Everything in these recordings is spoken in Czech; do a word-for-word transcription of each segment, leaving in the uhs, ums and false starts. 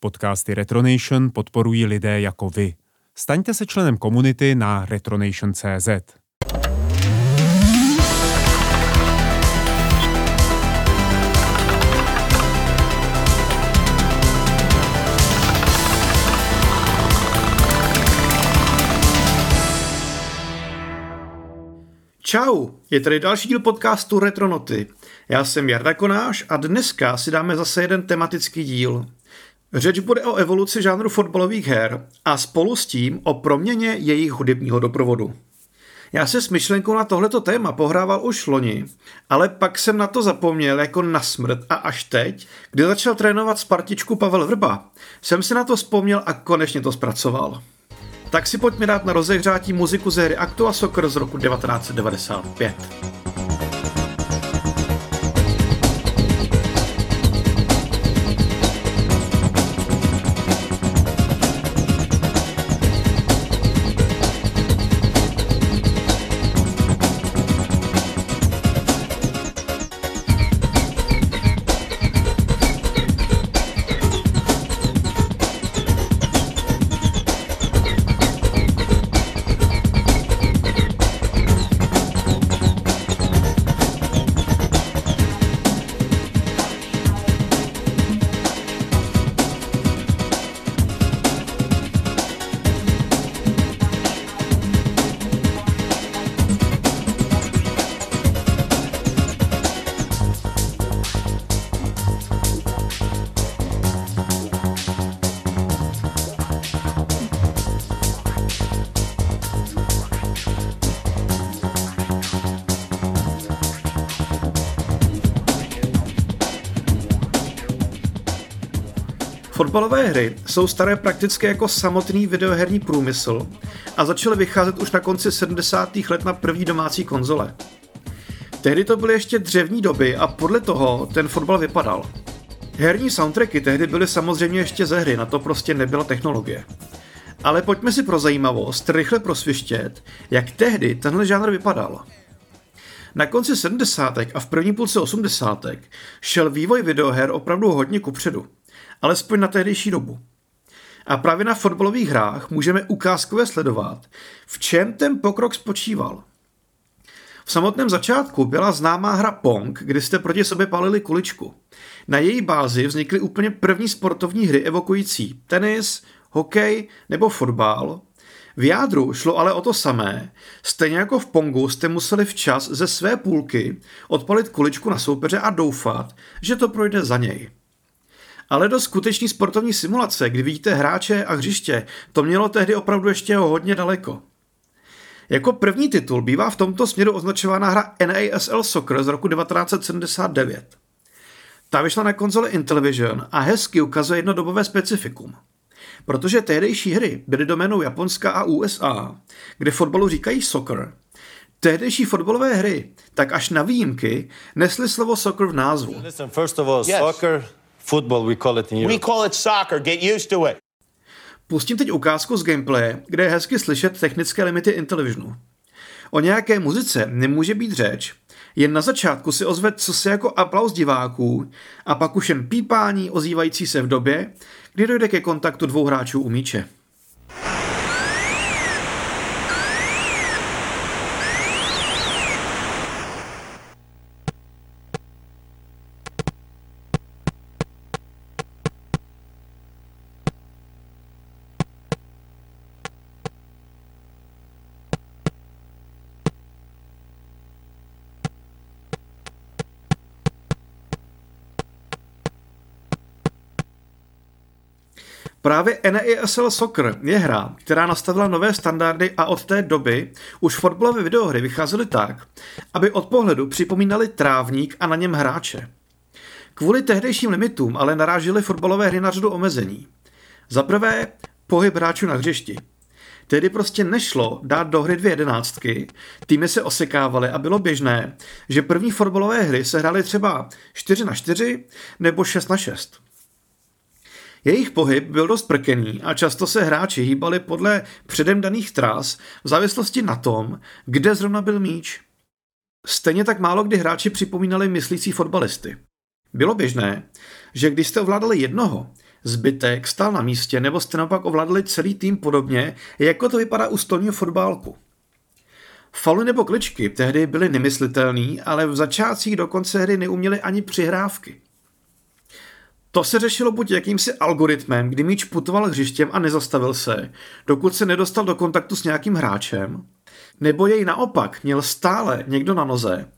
Podcasty Retronation podporují lidé jako vy. Staňte se členem komunity na retronation tečka cé zet. Čau, je tady další díl podcastu Retronoty. Já jsem Jarda Konáš a dneska si dáme zase jeden tematický díl. Řeč bude o evoluci žánru fotbalových her a spolu s tím o proměně jejich hudebního doprovodu. Já se s myšlenkou na tohleto téma pohrával už loni, ale pak jsem na to zapomněl jako na smrt a až teď, kdy začal trénovat Spartičku Pavel Vrba, jsem si na to vzpomněl a konečně to zpracoval. Tak si pojďme dát na rozehřátí muziku z hry Actua Soccer z roku devatenáct devadesát pět. Fotbalové hry jsou staré prakticky jako samotný videoherní průmysl a začaly vycházet už na konci sedmdesátých let na první domácí konzole. Tehdy to byly ještě dřevní doby a podle toho ten fotbal vypadal. Herní soundtracky tehdy byly samozřejmě ještě ze hry, na to prostě nebyla technologie. Ale pojďme si pro zajímavost rychle prosvištět, jak tehdy tenhle žánr vypadal. Na konci sedmdesátek a v první půlce osmdesátek šel vývoj videoher opravdu hodně kupředu. Alespoň na tehdejší dobu. A právě na fotbalových hrách můžeme ukázkově sledovat, v čem ten pokrok spočíval. V samotném začátku byla známá hra Pong, kdy jste proti sobě palili kuličku. Na její bázi vznikly úplně první sportovní hry evokující tenis, hokej nebo fotbal. V jádru šlo ale o to samé. Stejně jako v Pongu jste museli včas ze své půlky odpalit kuličku na soupeře a doufat, že to projde za něj. Ale do skutečné sportovní simulace, kdy vidíte hráče a hřiště, to mělo tehdy opravdu ještě hodně daleko. Jako první titul bývá v tomto směru označována hra N A S L Soccer z roku devatenáct sedmdesát devět. Ta vyšla na konzole Intellivision a hezky ukazuje jednodobové specifikum. Protože tehdejší hry byly doménou Japonska a U S A, kde fotbalu říkají soccer, tehdejší fotbalové hry, tak až na výjimky, nesly slovo soccer v názvu. Football, we call it in Europe. We call it soccer. Get used to it. Pustím teď ukázku z gameplaye, kde je hezky slyšet technické limity Intellivision. O nějaké muzice nemůže být řeč, jen na začátku si ozve co se jako aplauz diváků a pak už jen pípání ozývající se v době, kdy dojde ke kontaktu dvou hráčů u míče. Právě N A S L Soccer je hra, která nastavila nové standardy a od té doby už fotbalové videohry vycházely tak, aby od pohledu připomínaly trávník a na něm hráče. Kvůli tehdejším limitům ale narážely fotbalové hry na řadu omezení. Za prvé, pohyb hráčů na hřišti. Tedy prostě nešlo dát do hry dvě jedenáctky, týmy se osekávaly a bylo běžné, že první fotbalové hry se hrály třeba čtyři na čtyři nebo šest na šest. Jejich pohyb byl dost prkený a často se hráči hýbali podle předem daných tras v závislosti na tom, kde zrovna byl míč. Stejně tak málo kdy hráči připomínali myslící fotbalisty. Bylo běžné, že když jste ovládali jednoho, Zbytek stál na místě, nebo jste naopak ovládli celý tým podobně, jako to vypadá u stolního fotbálku. Faly nebo kličky tehdy byly nemyslitelný, ale v začátcích dokonce hry neuměly ani přihrávky. To se řešilo buď jakýmsi algoritmem, kdy míč putoval hřištěm a nezastavil se, dokud se nedostal do kontaktu s nějakým hráčem, nebo jej naopak měl stále někdo na noze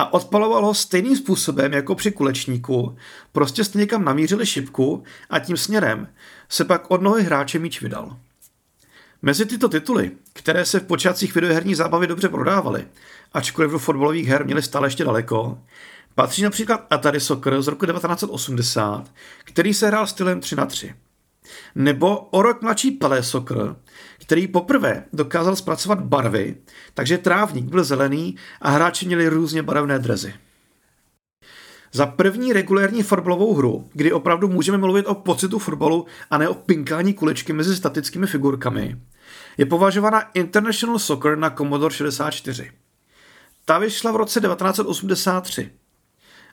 a odpaloval ho stejným způsobem jako při kulečníku, prostě jste někam namířili šipku a tím směrem se pak od nohy hráče míč vydal. Mezi tyto tituly, které se v počátcích videoherní zábavy dobře prodávaly, ačkoliv do fotbalových her měly stále ještě daleko, patří například Atari Soccer z roku devatenáct osmdesát, který se hrál stylem tři na tři. Nebo o rok mladší Pelé Soccer, který poprvé dokázal zpracovat barvy, takže trávník byl zelený a hráči měli různě barevné dresy. Za první regulérní fotbalovou hru, kdy opravdu můžeme mluvit o pocitu fotbalu a ne o pinkání kulečky mezi statickými figurkami, je považována International Soccer na Commodore šedesát čtyři. Ta vyšla v roce devatenáct osmdesát tři.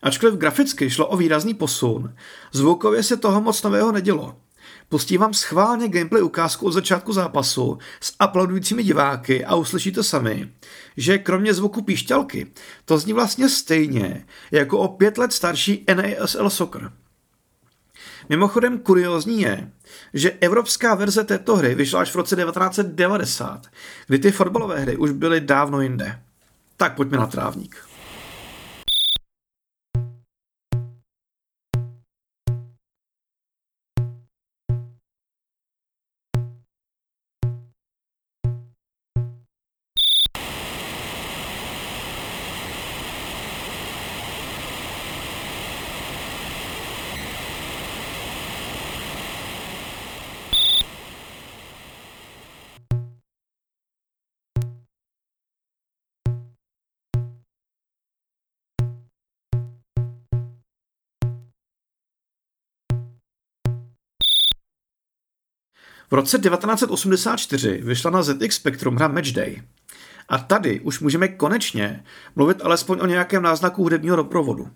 Ačkoliv graficky šlo o výrazný posun, zvukově se toho moc nového nedělo. Pustím vám schválně gameplay ukázku od začátku zápasu s aplaudujícími diváky a uslyšíte sami, že kromě zvuku píšťalky to zní vlastně stejně jako o pět let starší N A S L Soccer. Mimochodem kuriózní je, že evropská verze této hry vyšla až v roce devatenáct devadesát, kdy ty fotbalové hry už byly dávno jinde. Tak pojďme na trávník. V roce devatenáct osmdesát čtyři vyšla na Z X Spectrum hra Matchday. A tady už můžeme konečně mluvit alespoň o nějakém náznaku hudebního doprovodu.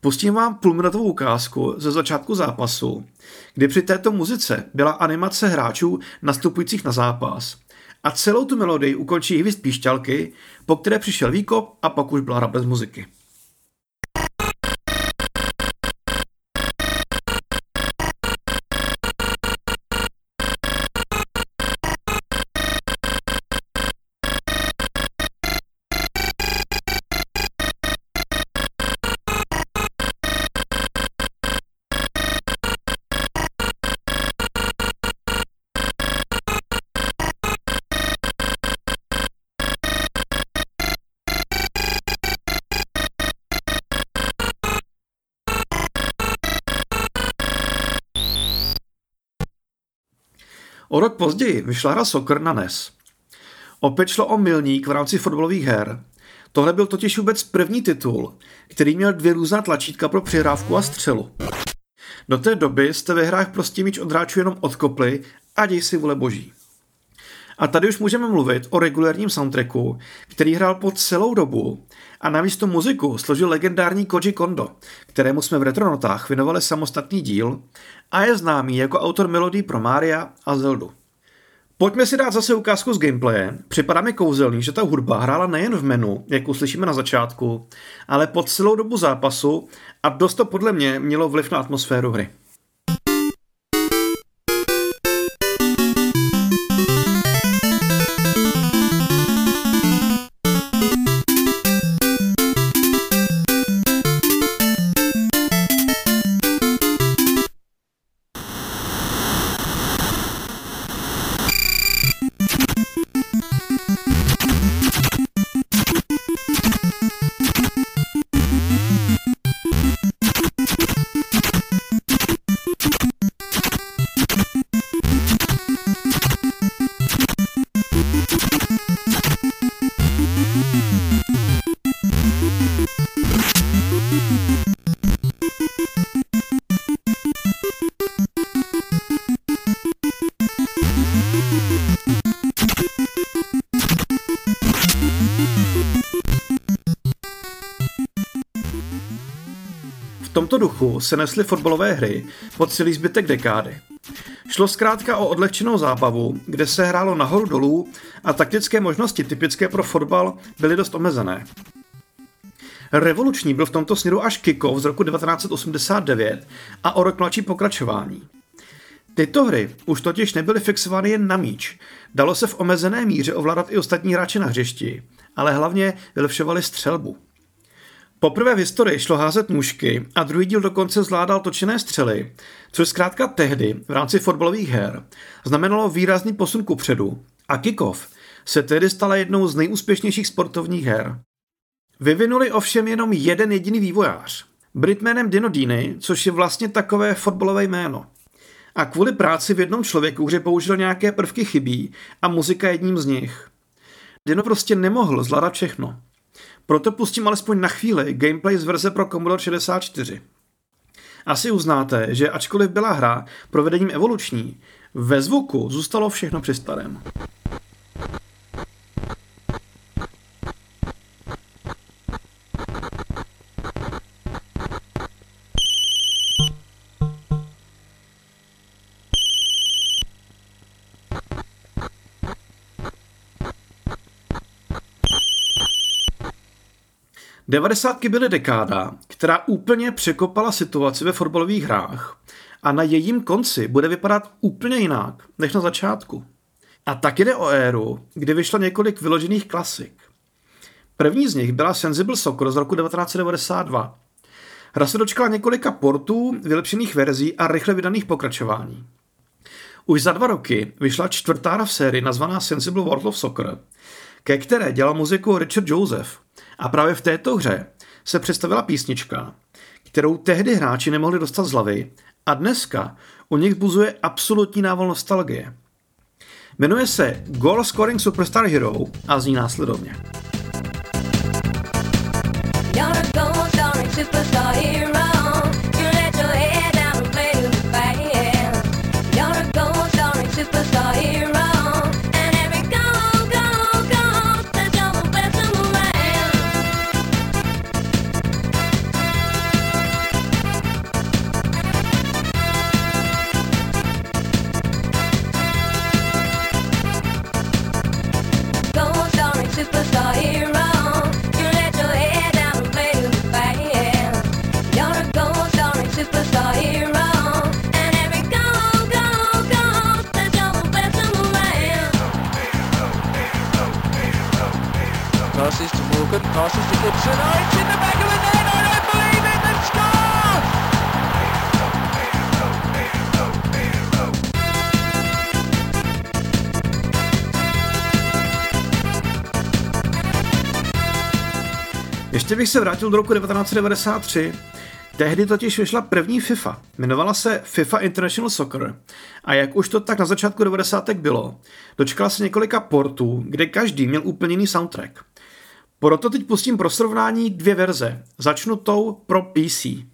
Pustím vám půlminutovou ukázku ze začátku zápasu, kdy při této muzice byla animace hráčů nastupujících na zápas a celou tu melodii ukončí hvězd píšťalky, po které přišel výkop a pak už byla hra bez muziky. O rok později vyšla hra Soccer na N E S. Opět šlo o milník v rámci fotbalových her. Tohle byl totiž vůbec první titul, který měl dvě různá tlačítka pro přihrávku a střelu. Do té doby jste ve hrách prostě míč od hráčů jenom odkopli a děj si vůle boží. A tady už můžeme mluvit o regulérním soundtracku, který hrál po celou dobu a navíc tu muziku složil legendární Koji Kondo, kterému jsme v Retronotách věnovali samostatný díl a je známý jako autor melodií pro Mária a Zeldu. Pojďme si dát zase ukázku z gameplaye. Připadá mi kouzelný, že ta hudba hrála nejen v menu, jak uslyšíme na začátku, ale po celou dobu zápasu a dost to podle mě mělo vliv na atmosféru hry. tomto duchu se nesly fotbalové hry po celý zbytek dekády. Šlo zkrátka o odlehčenou zábavu, kde se hrálo nahoru dolů a taktické možnosti typické pro fotbal byly dost omezené. Revoluční byl v tomto směru až Kick-Off z roku devatenáct osmdesát devět a o rok mladší pokračování. Tyto hry už totiž nebyly fixovány jen na míč, dalo se v omezené míře ovládat i ostatní hráče na hřišti, ale hlavně vylepšovali střelbu. Poprvé v historii šlo házet nůžky a druhý díl dokonce zvládal točené střely, což zkrátka tehdy v rámci fotbalových her znamenalo výrazný posun kupředu a Kick-Off se tehdy stala jednou z nejúspěšnějších sportovních her. Vyvinuli ovšem jenom jeden jediný vývojář, Brit jménem Dino Deany, což je vlastně takové fotbalové jméno. A kvůli práci v jednom člověku hře použil nějaké prvky chybí a muzika jedním z nich. Dino prostě nemohl zvládat všechno. Proto pustím alespoň na chvíli gameplay z verze pro Commodore šedesát čtyři. Asi uznáte, že ačkoliv byla hra provedením evoluční, ve zvuku zůstalo všechno při starém. devadesátky byly dekáda, která úplně překopala situaci ve fotbalových hrách a na jejím konci bude vypadat úplně jinak než na začátku. A tak jde o éru, kdy vyšlo několik vyložených klasik. První z nich byla Sensible Soccer z roku devatenáct devadesát dva. Hra se dočkala několika portů, vylepšených verzí a rychle vydaných pokračování. Už za dva roky vyšla čtvrtá hra v sérii nazvaná Sensible World of Soccer, ke které dělal muziku Richard Joseph. A právě v této hře se představila písnička, kterou tehdy hráči nemohli dostat z hlavy a dneska u nich buzuje absolutní nával nostalgie. Jmenuje se Goal Scoring Superstar Hero a zní následovně. Ještě bych se vrátil do roku devatenáct devadesát tři, tehdy totiž vyšla první FIFA, jmenovala se FIFA International Soccer a jak už to tak na začátku devadesátek bylo, dočkala se několika portů, kde každý měl úplně jiný soundtrack. Proto teď pustím pro srovnání dvě verze, začnu tou pro P C.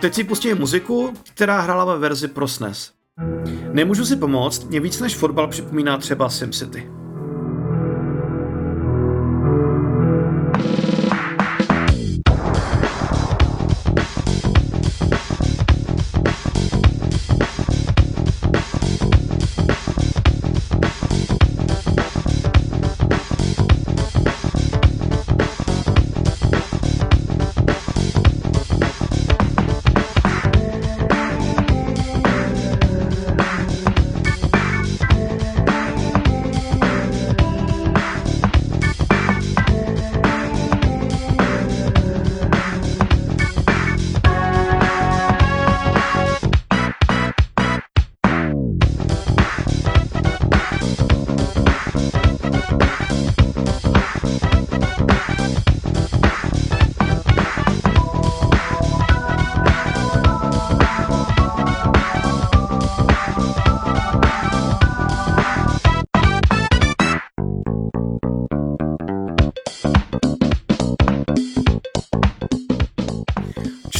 Teď si pustím muziku, která hrála ve verzi pro S N E S. Nemůžu si pomoct, mě víc než fotbal připomíná třeba SimCity.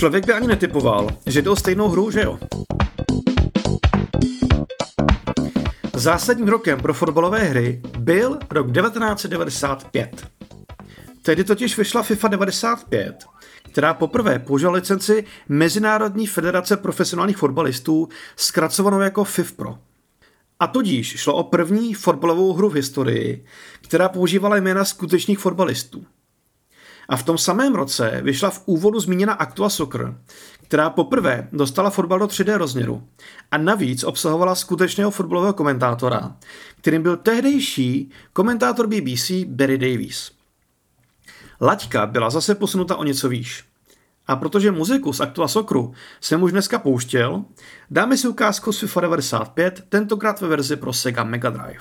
Člověk by ani netipoval, že jde o stejnou hru, že jo? Zásadním rokem pro fotbalové hry byl rok devatenáct set devadesát pět. Tehdy totiž vyšla FIFA devadesát pět, která poprvé použila licenci Mezinárodní federace profesionálních fotbalistů, zkracovanou jako FIFPRO. A tudíž šlo o první fotbalovou hru v historii, která používala jména skutečných fotbalistů. A v tom samém roce vyšla v úvodu zmíněna Actua Soccer, která poprvé dostala fotbal do tři dé rozměru a navíc obsahovala skutečného fotbalového komentátora, kterým byl tehdejší komentátor B B C Barry Davis. Laťka byla zase posunuta o něco výš. A protože muziku z Actua Socceru jsem už dneska pouštěl, dáme si ukázku z FIFA devadesát pět, tentokrát ve verzi pro Sega Mega Drive.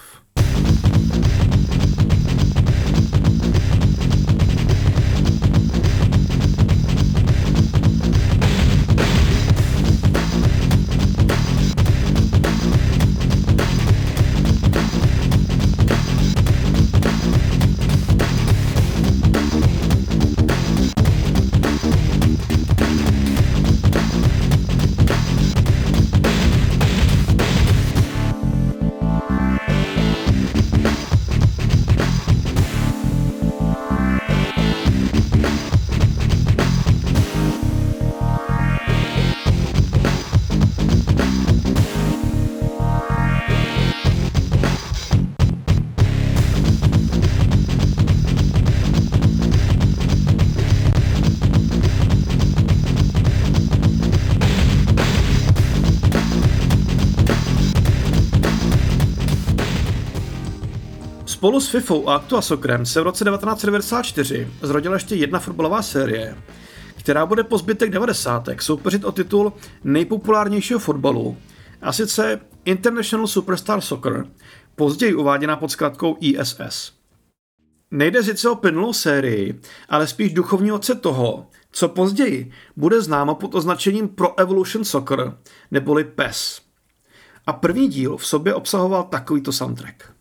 Spolu s FIFou a Actua Soccerem se v roce devatenáct set devadesát čtyři zrodila ještě jedna fotbalová série, která bude po zbytek devadesátek soupeřit o titul nejpopulárnějšího fotbalu, a sice International Superstar Soccer, později uváděná pod zkratkou I S S. Nejde sice o plynulou sérii, ale spíš duchovní otce toho, co později bude známo pod označením Pro Evolution Soccer, neboli P E S. A první díl v sobě obsahoval takovýto soundtrack.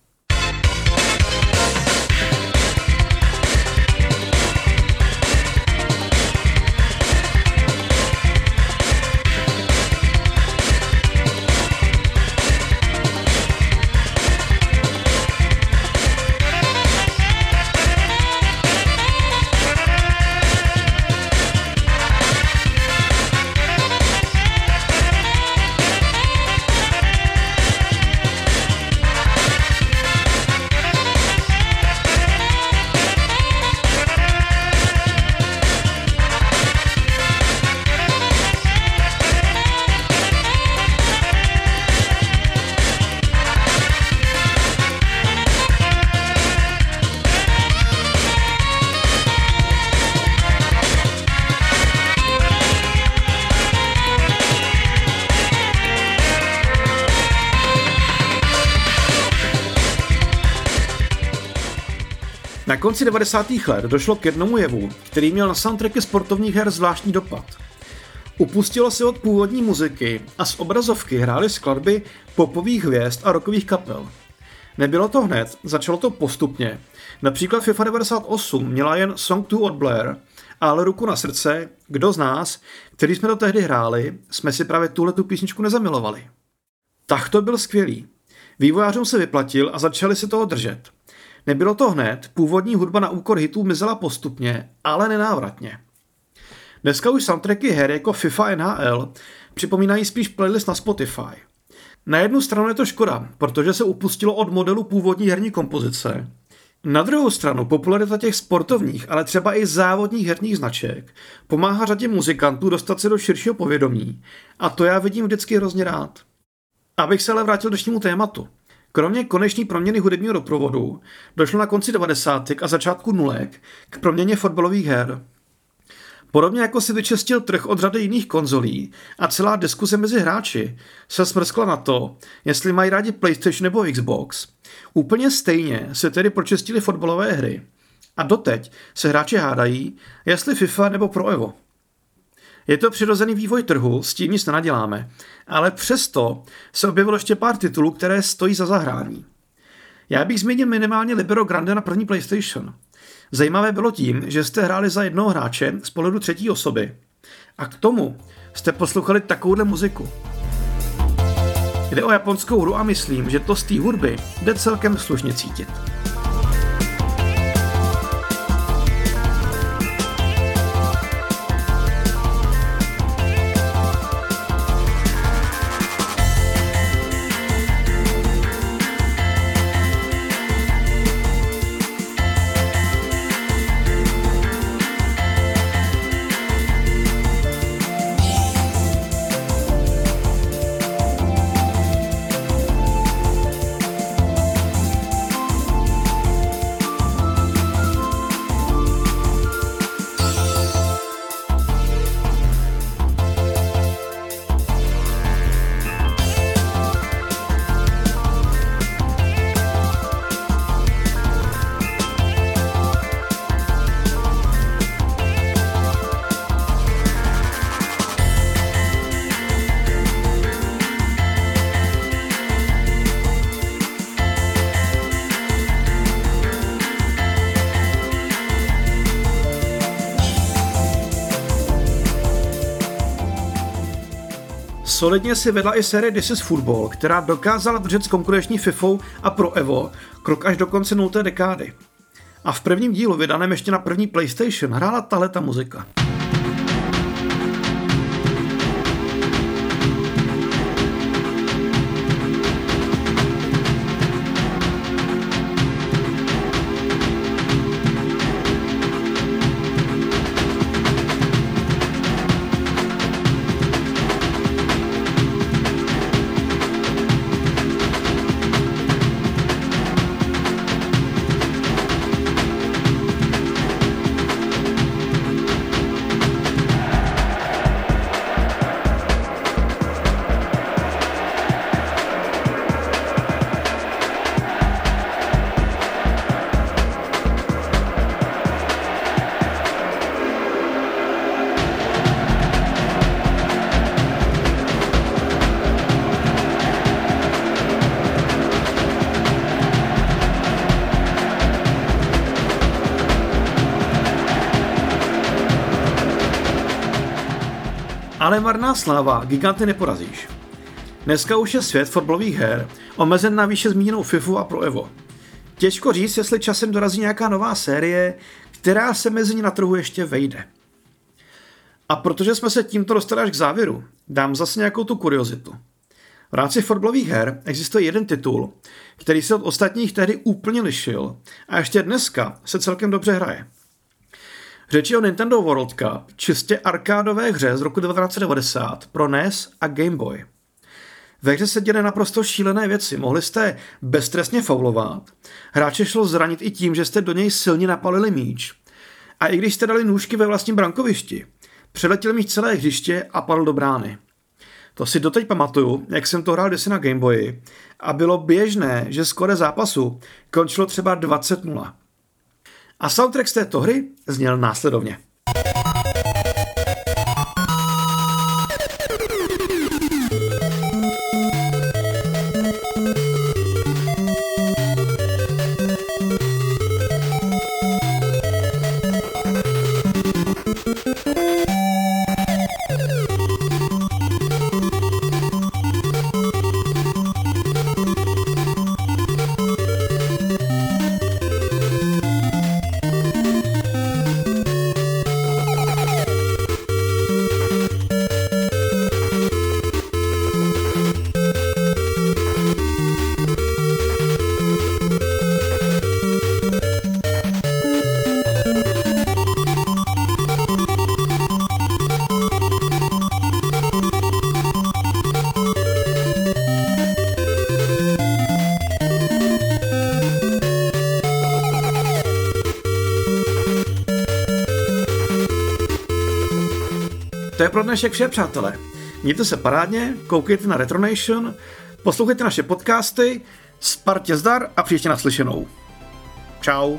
Na konci devadesátých let došlo k jednomu jevu, který měl na soundtracky sportovních her zvláštní dopad. Upustilo se od původní muziky a z obrazovky hrály skladby popových hvězd a rockových kapel. Nebylo to hned, začalo to postupně. Například FIFA devadesát osm měla jen Song dva od Blair, ale ruku na srdce, kdo z nás, který jsme to tehdy hráli, jsme si právě tuhletu písničku nezamilovali. Tak to byl skvělý. Vývojářům se vyplatil a začali se toho držet. Nebylo to hned, původní hudba na úkor hitů mizela postupně, ale nenávratně. Dneska už soundtracky her jako FIFA N H L připomínají spíš playlist na Spotify. Na jednu stranu je to škoda, protože se upustilo od modelu původní herní kompozice. Na druhou stranu popularita těch sportovních, ale třeba i závodních herních značek pomáhá řadě muzikantů dostat se do širšího povědomí a to já vidím vždycky hrozně rád. Abych se ale vrátil k dnešnímu tématu. Kromě koneční proměny hudebního doprovodu došlo na konci devadesátých a začátku nulek k proměně fotbalových her. Podobně jako si vyčistil trh od řady jiných konzolí a celá diskuse mezi hráči se smrskla na to, jestli mají rádi PlayStation nebo Xbox, úplně stejně se tedy pročistily fotbalové hry a doteď se hráči hádají, jestli FIFA nebo Pro Evo. Je to přirozený vývoj trhu, s tím nic nenaděláme, ale přesto se objevilo ještě pár titulů, které stojí za zahrání. Já bych zmínil minimálně Libero Grande na první PlayStation. Zajímavé bylo tím, že jste hráli za jednoho hráče z pohledu třetí osoby A k tomu jste poslouchali takovouhle muziku. Jde o japonskou hru a myslím, že to z té hudby jde celkem slušně cítit. Solidně si vedla i série This is Football, která dokázala držet s konkurenční FIFou a Pro Evo krok až do konce nulté dekády. A v prvním dílu, vydaném ještě na první PlayStation, hrála tahleta muzika. Ale marná sláva, giganty neporazíš. Dneska už je svět fotbalových her omezen na výše zmíněnou FIFU a Pro Evo. Těžko říct, jestli časem dorazí nějaká nová série, která se mezi ní na trhu ještě vejde. A protože jsme se tímto dostali až k závěru, dám zase nějakou tu kuriozitu. V rámci fotbalových her existuje jeden titul, který se od ostatních tehdy úplně lišil a ještě dneska se celkem dobře hraje. Řeč je o Nintendo World Cup, čistě arkádové hře z roku devatenáct devadesát pro N E S a Game Boy. Ve hře se děly naprosto šílené věci, mohli jste beztrestně faulovat, hráče šlo zranit i tím, že jste do něj silně napalili míč. A i když jste dali nůžky ve vlastním brankovišti, přeletěl míč celé hřiště a padl do brány. To si doteď pamatuju, jak jsem to hrál kdysi na Game Boyi a bylo běžné, že skóre zápasu končilo třeba dvacet nula. A soundtrack z této hry zněl následovně. To je pro dnešek vše, přátelé. Mějte se parádně, koukejte na Retronation, poslouchejte naše podcasty, Spartě zdar a příště naslyšenou. Čau.